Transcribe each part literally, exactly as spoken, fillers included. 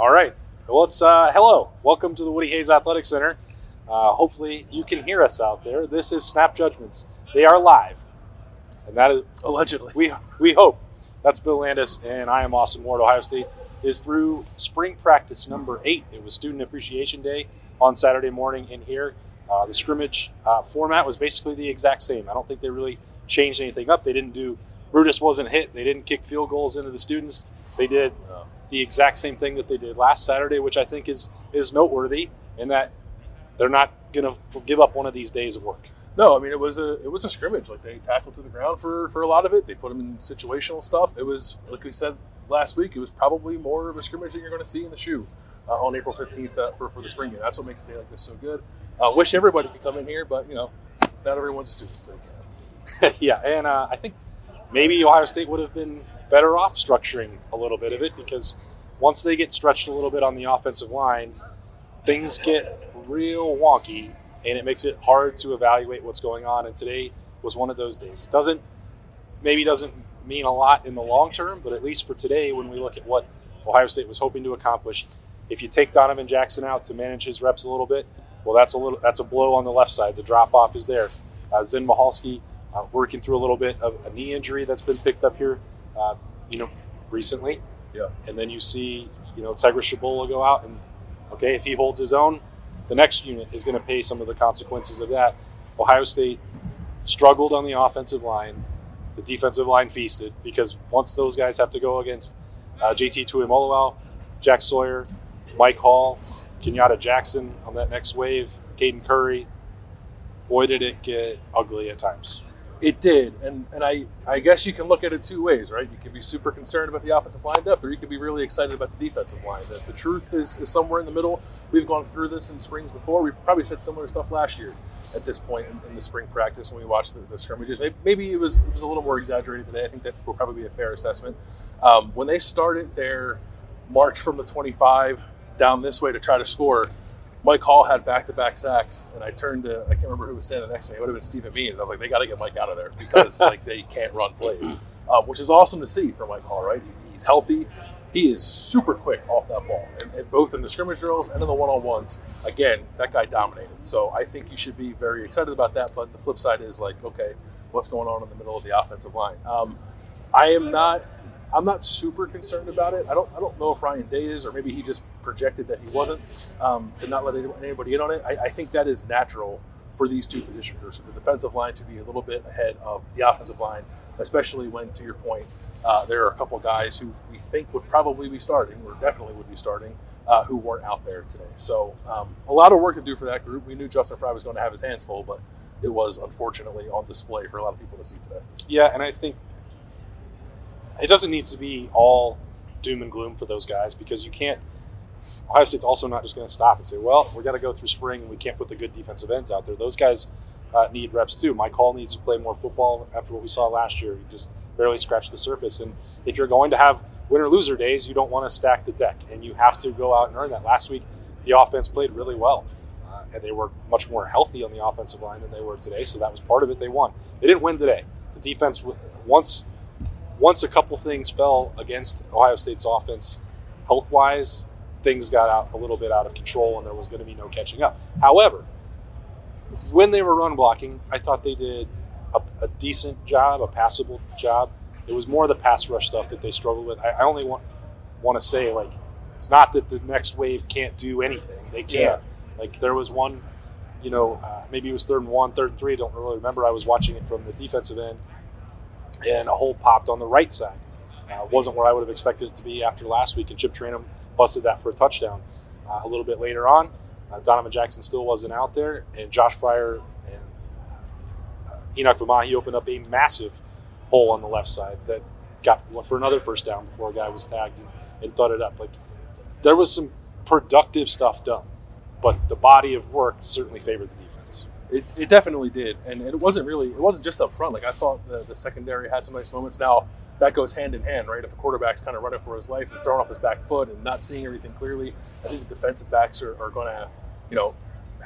All right. Well, it's, uh, hello. Welcome to the Woody Hayes Athletic Center. Uh, hopefully you can hear us out there. This is Snap Judgments. They are live. And that is... Allegedly. We we hope. That's Bill Landis, and I am Austin Ward. Ohio State is through spring practice number eight. It was Student Appreciation Day on Saturday morning in here. Uh, the scrimmage uh, format was basically the exact same. I don't think they really changed anything up. They didn't do... Brutus wasn't hit. They didn't kick field goals into the students. They did the exact same thing that they did last Saturday, which I think is is noteworthy in that they're not going to give up one of these days of work. No, I mean, it was a it was a scrimmage. Like, they tackled to the ground for, for a lot of it. They put them in situational stuff. It was, like we said last week, it was probably more of a scrimmage than you're going to see in the shoe uh, on April fifteenth uh, for, for the spring game. That's what makes a day like this so good. I uh, wish everybody could come in here, but, you know, not everyone's a student. So. yeah, and uh, I think maybe Ohio State would have been better off structuring a little bit of it, because once they get stretched a little bit on the offensive line, things get real wonky, and it makes it hard to evaluate what's going on. And today was one of those days. It doesn't maybe doesn't mean a lot in the long term, but at least for today, when we look at what Ohio State was hoping to accomplish, if you take Donovan Jackson out to manage his reps a little bit, well, that's a little that's a blow on the left side. The drop off is there. Uh, Zen Michalski uh, working through a little bit of a knee injury that's been picked up here. Uh, you know, recently. Yeah. And then you see, you know, Tegra Tshabola go out, and, okay, if he holds his own, the next unit is going to pay some of the consequences of that. Ohio State struggled on the offensive line. The defensive line feasted, because once those guys have to go against uh, J T Tuimoloau, Jack Sawyer, Mike Hall, Kenyatta Jackson on that next wave, Caden Curry, boy, did it get ugly at times. It did, and, and I, I guess you can look at it two ways, right? You can be super concerned about the offensive line depth, or you can be really excited about the defensive line. The, the truth is, is somewhere in the middle. We've gone through this in springs before. We probably said similar stuff last year at this point in, in the spring practice when we watched the, the scrimmages. Maybe, maybe it was it was a little more exaggerated today. I think that will probably be a fair assessment. Um, when they started their march from the twenty-five down this way to try to score, Mike Hall had back-to-back sacks, and I turned to, I can't remember who was standing next to me. It would have been Stephen Means. I was like, they got to get Mike out of there because like they can't run plays, um, which is awesome to see for Mike Hall, right? He, he's healthy. He is super quick off that ball, and, and both in the scrimmage drills and in the one-on-ones. Again, that guy dominated. So I think you should be very excited about that, but the flip side is like, okay, what's going on in the middle of the offensive line? Um, I am not – I'm not super concerned about it. I don't I don't know if Ryan Day is, or maybe he just projected that he wasn't, um, to not let anybody in on it. I, I think that is natural for these two position groups, for the defensive line to be a little bit ahead of the offensive line, especially when, to your point, uh, there are a couple guys who we think would probably be starting, or definitely would be starting, uh, who weren't out there today. So um, a lot of work to do for that group. We knew Justin Fry was going to have his hands full, but it was unfortunately on display for a lot of people to see today. Yeah, and I think it doesn't need to be all doom and gloom for those guys, because you can't – Ohio State's also not just going to stop and say, well, we've got to go through spring and we can't put the good defensive ends out there. Those guys uh, need reps too. Mike Hall needs to play more football after what we saw last year. He just barely scratched the surface. And if you're going to have winner-loser days, you don't want to stack the deck, and you have to go out and earn that. Last week, the offense played really well, uh, and they were much more healthy on the offensive line than they were today, so that was part of it. They won. They didn't win today. The defense – once – Once a couple things fell against Ohio State's offense, health-wise, things got out a little bit out of control, and there was going to be no catching up. However, when they were run blocking, I thought they did a, a decent job, a passable job. It was more the pass rush stuff that they struggled with. I, I only want want to say, like, it's not that the next wave can't do anything. They can't. Yeah. Like, there was one, you know, uh, maybe it was third and one, third and three. I don't really remember. I was watching it from the defensive end, and a hole popped on the right side. Uh, wasn't where I would have expected it to be after last week, and Chip Trayanum busted that for a touchdown. Uh, a little bit later on, uh, Donovan Jackson still wasn't out there, and Josh Fryar and uh, Enokk Vimahi opened up a massive hole on the left side that got for another first down before a guy was tagged and, and thudded up. Like, there was some productive stuff done, but the body of work certainly favored the defense. It, it definitely did, and it wasn't really – it wasn't just up front. Like, I thought the, the secondary had some nice moments. Now, that goes hand in hand, right? If a quarterback's kind of running for his life and throwing off his back foot and not seeing everything clearly, I think the defensive backs are, are going to, you know,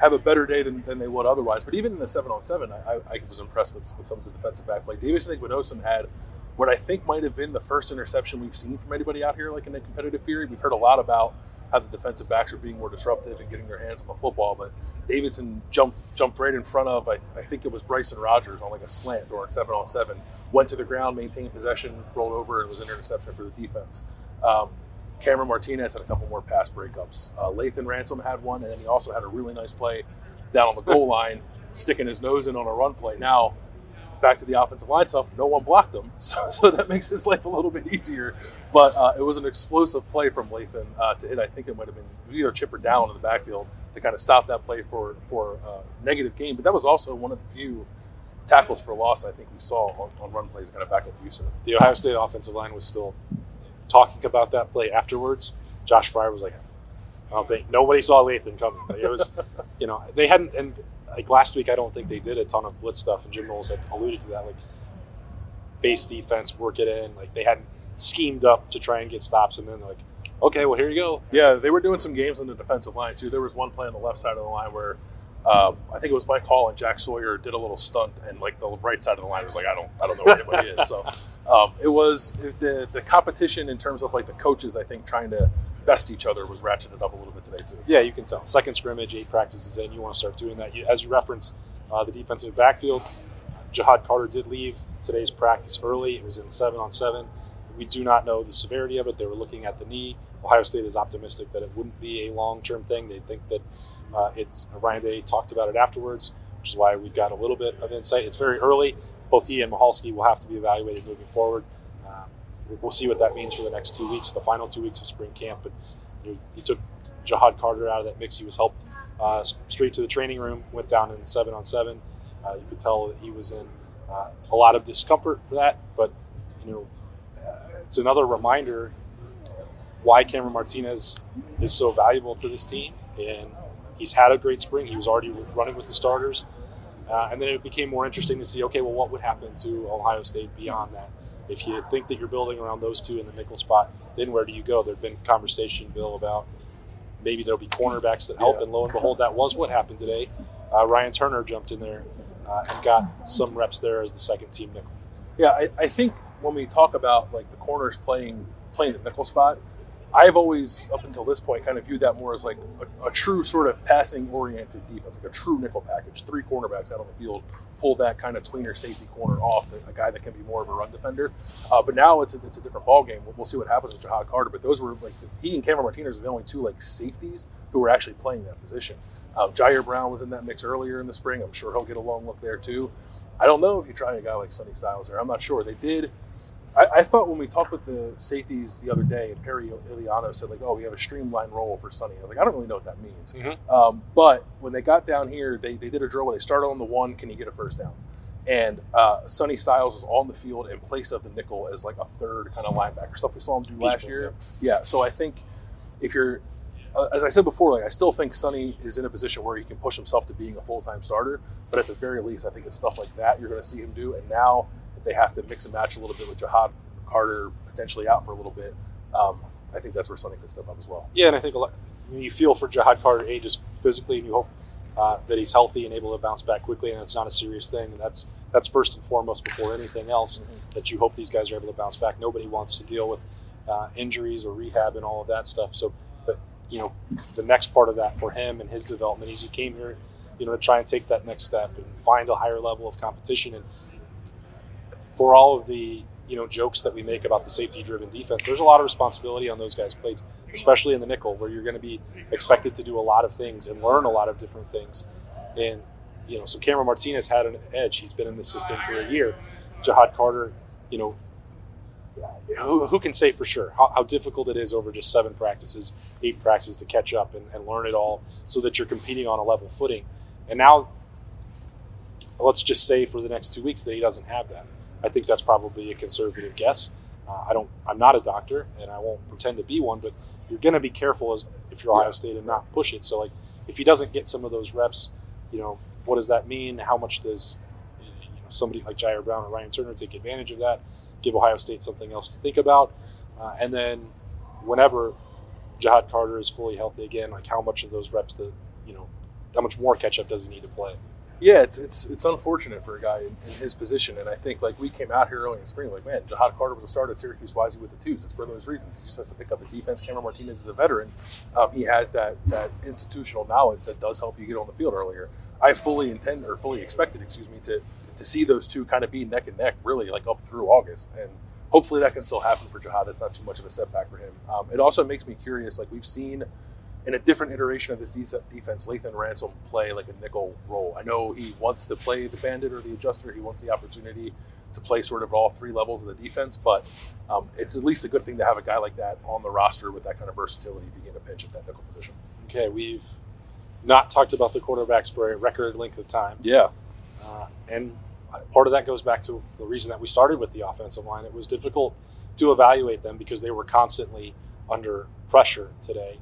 have a better day than, than they would otherwise. But even in the seven-on-seven, I, I was impressed with, with some of the defensive back play. Davison Igbinosun had what I think might have been the first interception we've seen from anybody out here, like in the competitive theory. We've heard a lot about how the defensive backs are being more disruptive and getting their hands on the football. But Davison jumped jumped right in front of, I, I think it was Bryson Rogers on like a slant or a seven on seven, went to the ground, maintained possession, rolled over, and was an interception for the defense. Um, Cameron Martinez had a couple more pass breakups. Uh, Lathan Ransom had one, and then he also had a really nice play down on the goal line, sticking his nose in on a run play. Now, back to the offensive line stuff, no one blocked him, so, so that makes his life a little bit easier. But uh, it was an explosive play from Lathan uh, to it. I think it might have been it was either Chip or Down in the backfield to kind of stop that play for for a uh, negative gain. But that was also one of the few tackles for loss I think we saw on, on run plays kind of back up Houston. The Ohio State offensive line was still talking about that play afterwards. Josh Fryar was like, I don't think nobody saw Lathan coming. Like, it was, you know, they hadn't and. Like last week, I don't think they did a ton of blitz stuff, and Jim Knowles had alluded to that. Like base defense, work it in. Like they hadn't schemed up to try and get stops, and then like, okay, well here you go. Yeah, they were doing some games on the defensive line too. There was one play on the left side of the line where um, I think it was Mike Hall and Jack Sawyer did a little stunt, and like the right side of the line was like, I don't, I don't know where anybody is. So um, it was the the competition in terms of like the coaches, I think, trying to best each other was ratcheted up a little bit today too. Yeah, you can tell. Second scrimmage, eight practices in, you want to start doing that. You, as you reference uh, the defensive backfield, Jihad Carter did leave today's practice early. It was in seven on seven. We do not know the severity of it. They were looking at the knee. Ohio State is optimistic that it wouldn't be a long-term thing. They think that uh, it's Ryan Day talked about it afterwards, which is why we've got a little bit of insight. It's very early. Both he and Michalski will have to be evaluated moving forward. Um, We'll see what that means for the next two weeks, the final two weeks of spring camp. But you, you took Jihad Carter out of that mix. He was helped uh, straight to the training room, went down in seven on seven. Uh, you could tell that he was in uh, a lot of discomfort for that. But, you know, uh, it's another reminder why Cameron Martinez is so valuable to this team. And he's had a great spring. He was already running with the starters. Uh, and then it became more interesting to see, okay, well, what would happen to Ohio State beyond that? If you think that you're building around those two in the nickel spot, then where do you go? There'd been conversation, Bill, about maybe there'll be cornerbacks that help, yeah. And lo and behold, that was what happened today. Uh, Ryan Turner jumped in there uh, and got some reps there as the second team nickel. Yeah, I, I think when we talk about like the corners playing playing the nickel spot, I've always, up until this point, kind of viewed that more as like a, a true sort of passing-oriented defense, like a true nickel package, three cornerbacks out on the field, pull that kind of tweener safety corner off, a guy that can be more of a run defender. Uh, but now it's a, it's a different ballgame. We'll, we'll see what happens with Jihad Carter. But those were like he and Cameron Martinez are the only two like safeties who were actually playing that position. Um, Jyaire Brown was in that mix earlier in the spring. I'm sure he'll get a long look there too. I don't know if you try a guy like Sonny Stiles there. I'm not sure. They did. I thought when we talked with the safeties the other day, and Perry Iliano said, like, oh, we have a streamlined role for Sonny. I was like, I don't really know what that means. Mm-hmm. Um, but when they got down here, they, they did a drill where they started on the one, can you get a first down? And uh, Sonny Stiles is on the field in place of the nickel as like a third kind of linebacker, stuff we saw him do last Peach year. Yeah. yeah, so I think if you're, uh, as I said before, like I still think Sonny is in a position where he can push himself to being a full-time starter. But at the very least, I think it's stuff like that you're going to see him do. And now they have to mix and match a little bit with Jihad Carter potentially out for a little bit. Um, I think that's where Sonny can step up as well. Yeah, and I think a lot, you feel for Jihad Carter, A, just physically, and you hope uh, that he's healthy and able to bounce back quickly, and it's not a serious thing. And that's that's first and foremost before anything else, mm-hmm. that you hope these guys are able to bounce back. Nobody wants to deal with uh, injuries or rehab and all of that stuff. So, but, you know, the next part of that for him and his development is he came here, you know, to try and take that next step and find a higher level of competition. And for all of the, you know, jokes that we make about the safety-driven defense, there's a lot of responsibility on those guys' plates, especially in the nickel, where you're going to be expected to do a lot of things and learn a lot of different things. And, you know, so Cameron Martinez had an edge. He's been in the system for a year. Jihad Carter, you know, who, who can say for sure how, how difficult it is over just seven practices, eight practices to catch up and, and learn it all so that you're competing on a level footing. And now, let's just say for the next two weeks that he doesn't have that. I think that's probably a conservative guess. Uh, I don't. I'm not a doctor, and I won't pretend to be one. But you're going to be careful as if you're Ohio State and not push it. So, like, if he doesn't get some of those reps, you know, what does that mean? How much does you know, somebody like Jyaire Brown or Ryan Turner take advantage of that? Give Ohio State something else to think about. Uh, and then, whenever Jihad Carter is fully healthy again, like how much of those reps, to, you know, how much more catch up does he need to play? Yeah, it's it's it's unfortunate for a guy in, in his position. And I think, like, we came out here early in the spring, like, man, Jihad Carter was a starter at Syracuse. Why is he with the twos? It's for those reasons. He just has to pick up the defense. Cameron Martinez is a veteran. Um, he has that, that institutional knowledge that does help you get on the field earlier. I fully intend, or fully expected, excuse me, to, to see those two kind of be neck and neck, really, like, up through August. And hopefully that can still happen for Jihad. That's not too much of a setback for him. Um, it also makes me curious, like, we've seen – in a different iteration of this defense, Lathan Ransom play like a nickel role. I know he wants to play the bandit or the adjuster. He wants the opportunity to play sort of all three levels of the defense, but um, it's at least a good thing to have a guy like that on the roster with that kind of versatility if you get a pinch at that nickel position. Okay, we've not talked about the quarterbacks for a record length of time. Yeah. Uh, and part of that goes back to the reason that we started with the offensive line. It was difficult to evaluate them because they were constantly under pressure today.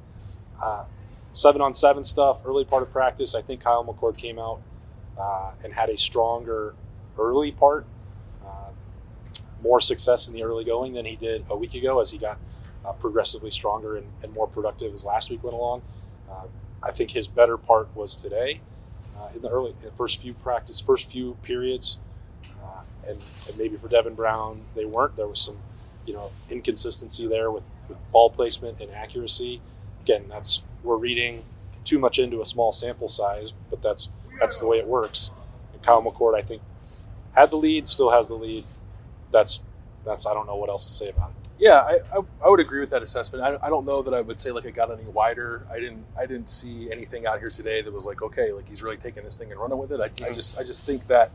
Uh, seven on seven stuff, early part of practice. I think Kyle McCord came out uh, and had a stronger early part, uh, more success in the early going than he did a week ago as he got uh, progressively stronger and, and more productive as last week went along. Uh, I think his better part was today uh, in the early in the first few practice, first few periods. Uh, and, and maybe for Devin Brown, they weren't. There was some, you know, inconsistency there with, with ball placement and accuracy. Again, that's we're reading too much into a small sample size, but that's that's the way it works. And Kyle McCord, I think, had the lead, still has the lead. That's that's I don't know what else to say about it. Yeah, I I, I would agree with that assessment. I, I don't know that I would say like it got any wider. I didn't I didn't see anything out here today that was like, okay, like he's really taking this thing and running with it. I, I just I just think that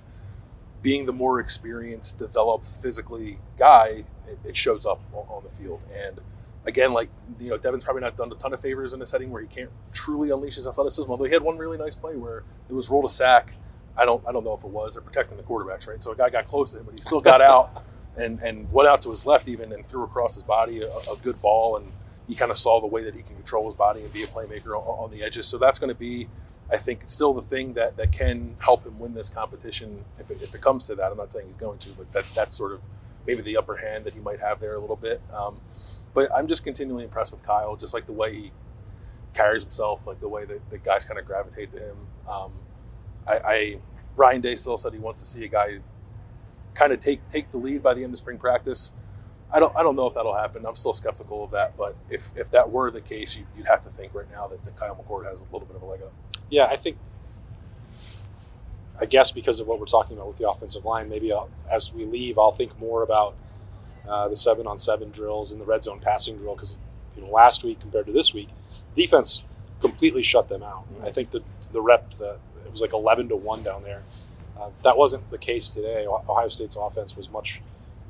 being the more experienced, developed, physically guy, it, it shows up on, on the field. And again, like, you know, Devin's probably not done a ton of favors in a setting where he can't truly unleash his athleticism, although he had one really nice play where it was rolled a sack. I don't I don't know if it was. They're protecting the quarterbacks, right? So a guy got close to him, but he still got out and, and went out to his left even and threw across his body a, a good ball. And you kind of saw the way that he can control his body and be a playmaker on, on the edges. So that's going to be, I think, still the thing that, that can help him win this competition if it, if it comes to that. I'm not saying he's going to, but that that's sort of maybe the upper hand that he might have there a little bit. Um, but I'm just continually impressed with Kyle, just like the way he carries himself, like the way that the guys kind of gravitate to him. Um, I, I Ryan Day still said he wants to see a guy kind of take take the lead by the end of spring practice. I don't I don't know if that'll happen. I'm still skeptical of that. But if, if that were the case, you, you'd have to think right now that, that Kyle McCord has a little bit of a leg up. Yeah, I think, I guess because of what we're talking about with the offensive line, maybe I'll, as we leave, I'll think more about uh, the seven-on-seven drills and the red zone passing drill because, you know, last week compared to this week, defense completely shut them out. I think the the rep, the, it was like eleven to one down there. Uh, that wasn't the case today. Ohio State's offense was much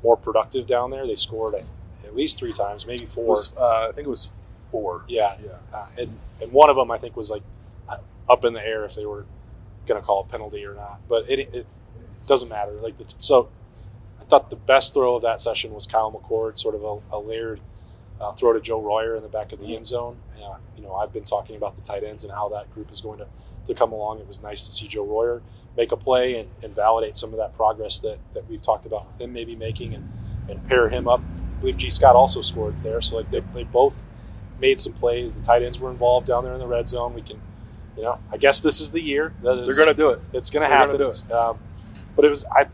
more productive down there. They scored at least three times, maybe four. It was, uh, I think it was four. Yeah. yeah. Uh, and, and one of them, I think, was like up in the air if they were – going to call a penalty or not, but it, it, it doesn't matter. Like the, so I thought the best throw of that session was Kyle McCord, sort of a, a layered uh, throw to Joe Royer in the back of the end zone. And, uh, you know, I've been talking about the tight ends and how that group is going to, to come along. It was nice to see Joe Royer make a play and, and validate some of that progress that, that we've talked about with him maybe making and, and pair him up. I believe G. Scott also scored there. So like they, they both made some plays. The tight ends were involved down there in the red zone. We can, you know, I guess this is the year that they're going to do it. It's going to happen. Gonna do it. Um, but it was, I,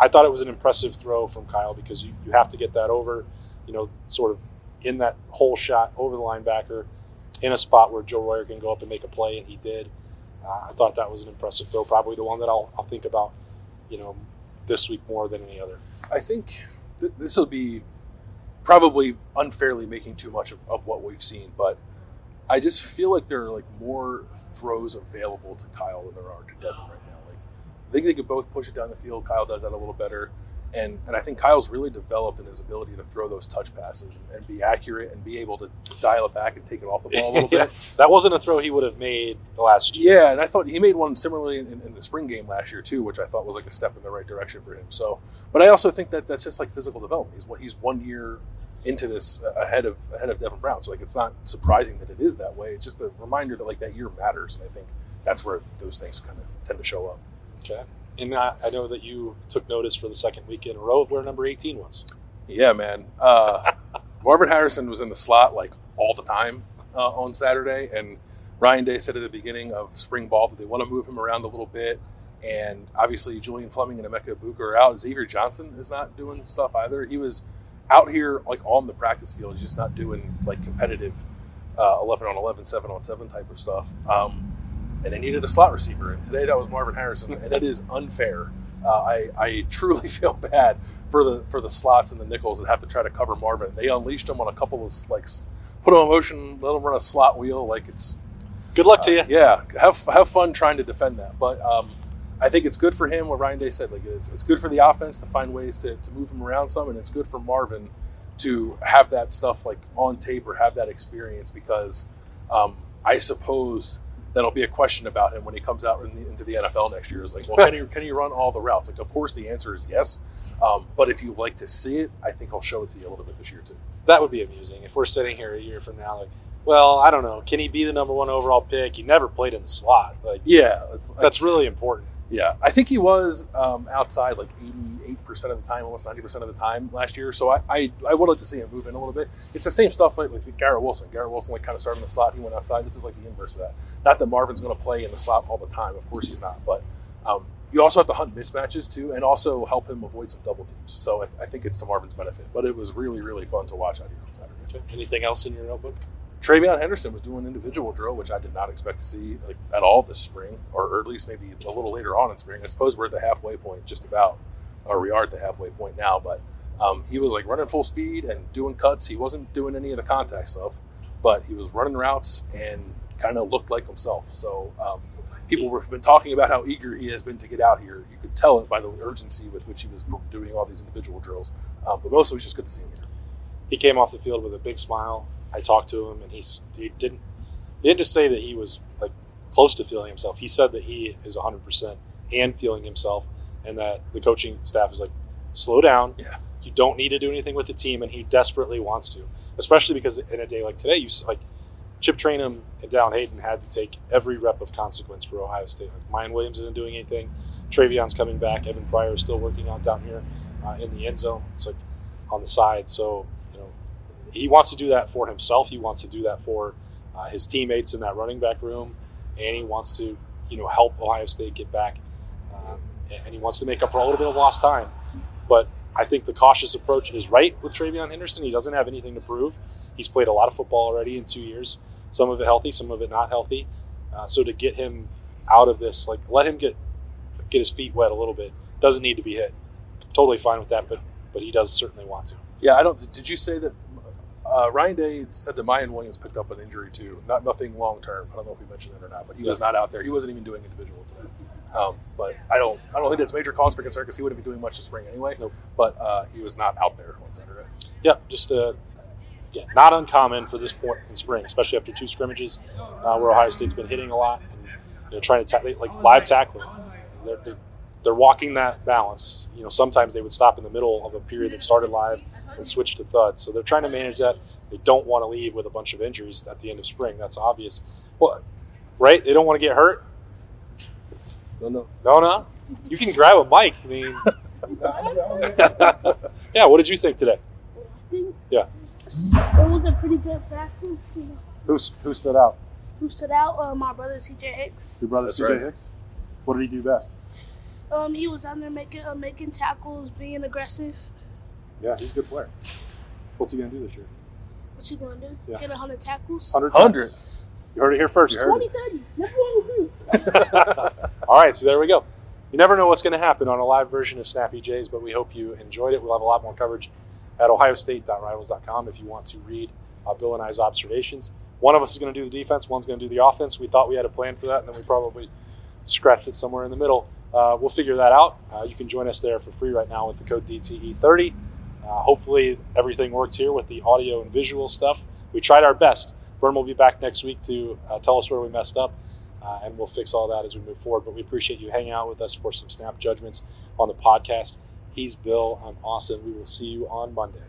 I thought it was an impressive throw from Kyle because you, you have to get that over, you know, sort of in that whole shot over the linebacker in a spot where Joe Royer can go up and make a play, and he did. Uh, I thought that was an impressive throw, probably the one that I'll, I'll think about, you know, this week more than any other. I think th- this will be probably unfairly making too much of, of what we've seen, but I just feel like there are like more throws available to Kyle than there are to Devin right now. Like I think they could both push it down the field. Kyle does that a little better. And and I think Kyle's really developed in his ability to throw those touch passes and, and be accurate and be able to dial it back and take it off the ball a little yeah. bit. That wasn't a throw he would have made the last year. Yeah, and I thought he made one similarly in, in the spring game last year too, which I thought was like a step in the right direction for him. So, but I also think that that's just like physical development. He's what he's one year into this ahead of ahead of Devin Brown. So like it's not surprising that it is that way. It's just a reminder that like that year matters, and I think that's where those things kind of tend to show up. Okay. And I, I know that you took notice for the second week in a row of where number eighteen was. Yeah, man. Uh, Marvin Harrison was in the slot like all the time uh, on Saturday. And Ryan Day said at the beginning of spring ball that they want to move him around a little bit. And obviously Julian Fleming and Emeka Ibuka are out. Xavier Johnson is not doing stuff either. He was out here like on the practice field. He's just not doing like competitive uh, eleven on eleven, seven on seven type of stuff. Um, and they needed a slot receiver. And today that was Marvin Harrison. And it is unfair. Uh, I, I truly feel bad for the for the slots and the nickels that have to try to cover Marvin. They unleashed him on a couple of, like, put him in motion, let him run a slot wheel. Like, it's good luck uh, to you. Yeah. Have have fun trying to defend that. But um, I think it's good for him, what Ryan Day said. Like, it's, it's good for the offense to find ways to, to move him around some, and it's good for Marvin to have that stuff, like, on tape or have that experience because um, I suppose – that'll be a question about him when he comes out in the, into the N F L next year. It's like, well, can he, can he run all the routes? Like, of course, the answer is yes. Um, but if you like to see it, I think I'll show it to you a little bit this year, too. That would be amusing if we're sitting here a year from now. Like, well, I don't know. Can he be the number one overall pick? He never played in the slot. Like, yeah, it's, that's I, really important. Yeah. I think he was um, outside like eighty-eight percent of the time, almost ninety percent of the time last year. So I, I, I would like to see him move in a little bit. It's the same stuff like, like Garrett Wilson. Garrett Wilson like kind of started in the slot. He went outside. This is like the inverse of that. Not that Marvin's going to play in the slot all the time. Of course he's not. But um, you also have to hunt mismatches too and also help him avoid some double teams. So I, I think it's to Marvin's benefit. But it was really, really fun to watch out here on Saturday. Okay. Anything else in your notebook? TreVeyon Henderson was doing individual drill, which I did not expect to see like, at all this spring, or at least maybe a little later on in spring. I suppose we're at the halfway point just about, or we are at the halfway point now. But um, he was like running full speed and doing cuts. He wasn't doing any of the contact stuff, but he was running routes and kind of looked like himself. So um, people have been talking about how eager he has been to get out here. You could tell it by the urgency with which he was doing all these individual drills. Um, but mostly it was just good to see him here. He came off the field with a big smile. I talked to him, and he's, he didn't he didn't just say that he was like close to feeling himself. He said that he is one hundred percent and feeling himself, and that the coaching staff is like, slow down. Yeah. You don't need to do anything with the team, and he desperately wants to, especially because in a day like today, you like Chip Trayanum and Dallin Hayden had to take every rep of consequence for Ohio State. Like Miyan Williams isn't doing anything. TreVeyon's coming back. Evan Pryor is still working out down here uh, in the end zone. It's like on the side, so. He wants to do that for himself. He wants to do that for uh, his teammates in that running back room, and he wants to, you know, help Ohio State get back. Um, and he wants to make up for a little bit of lost time. But I think the cautious approach is right with TreVeyon Henderson. He doesn't have anything to prove. He's played a lot of football already in two years. Some of it healthy, some of it not healthy. Uh, so to get him out of this, like let him get get his feet wet a little bit. Doesn't need to be hit. Totally fine with that. But but he does certainly want to. Yeah, I don't. Did you say that? Uh, Ryan Day said that Miyan Williams picked up an injury too. Not nothing long term. I don't know if we mentioned it or not, but he was not out there. He wasn't even doing individual today. Um, but I don't, I don't think that's major cause for concern because he wouldn't be doing much this spring anyway. Nope. But uh, he was not out there on Saturday. Yeah, just uh, yeah, not uncommon for this point in spring, especially after two scrimmages uh, where Ohio State's been hitting a lot and you know, trying to ta- like live tackling. They're, they're, they're walking that balance. You know, sometimes they would stop in the middle of a period that started live and switch to thud. So they're trying to manage that. They don't want to leave with a bunch of injuries at the end of spring. That's obvious. Well, right? They don't want to get hurt. No, no. No, no? You can grab a mic. I mean, yeah, what did you think today? Yeah. It was a pretty good practice. Who, who stood out? Who stood out? Uh, my brother, C J Hicks. Your brother, C J right. Hicks? What did he do best? Um, he was out there making, uh, making tackles, being aggressive. Yeah, he's a good player. What's he going to do this year? What's he going to do? Yeah. Get one hundred tackles? one hundred. You heard it here first. twenty, thirty. That's what we do. All right, so there we go. You never know what's going to happen on a live version of Snappy Jays, but we hope you enjoyed it. We'll have a lot more coverage at ohio state dot rivals dot com if you want to read uh, Bill and I's observations. One of us is going to do the defense. One's going to do the offense. We thought we had a plan for that, and then we probably scratched it somewhere in the middle. Uh, we'll figure that out. Uh, you can join us there for free right now with the code D T E thirty. Uh, hopefully everything worked here with the audio and visual stuff. We tried our best. Vern will be back next week to uh, tell us where we messed up, uh, and we'll fix all that as we move forward. But we appreciate you hanging out with us for some Snap Judgments on the podcast. He's Bill. I'm Austin. We will see you on Monday.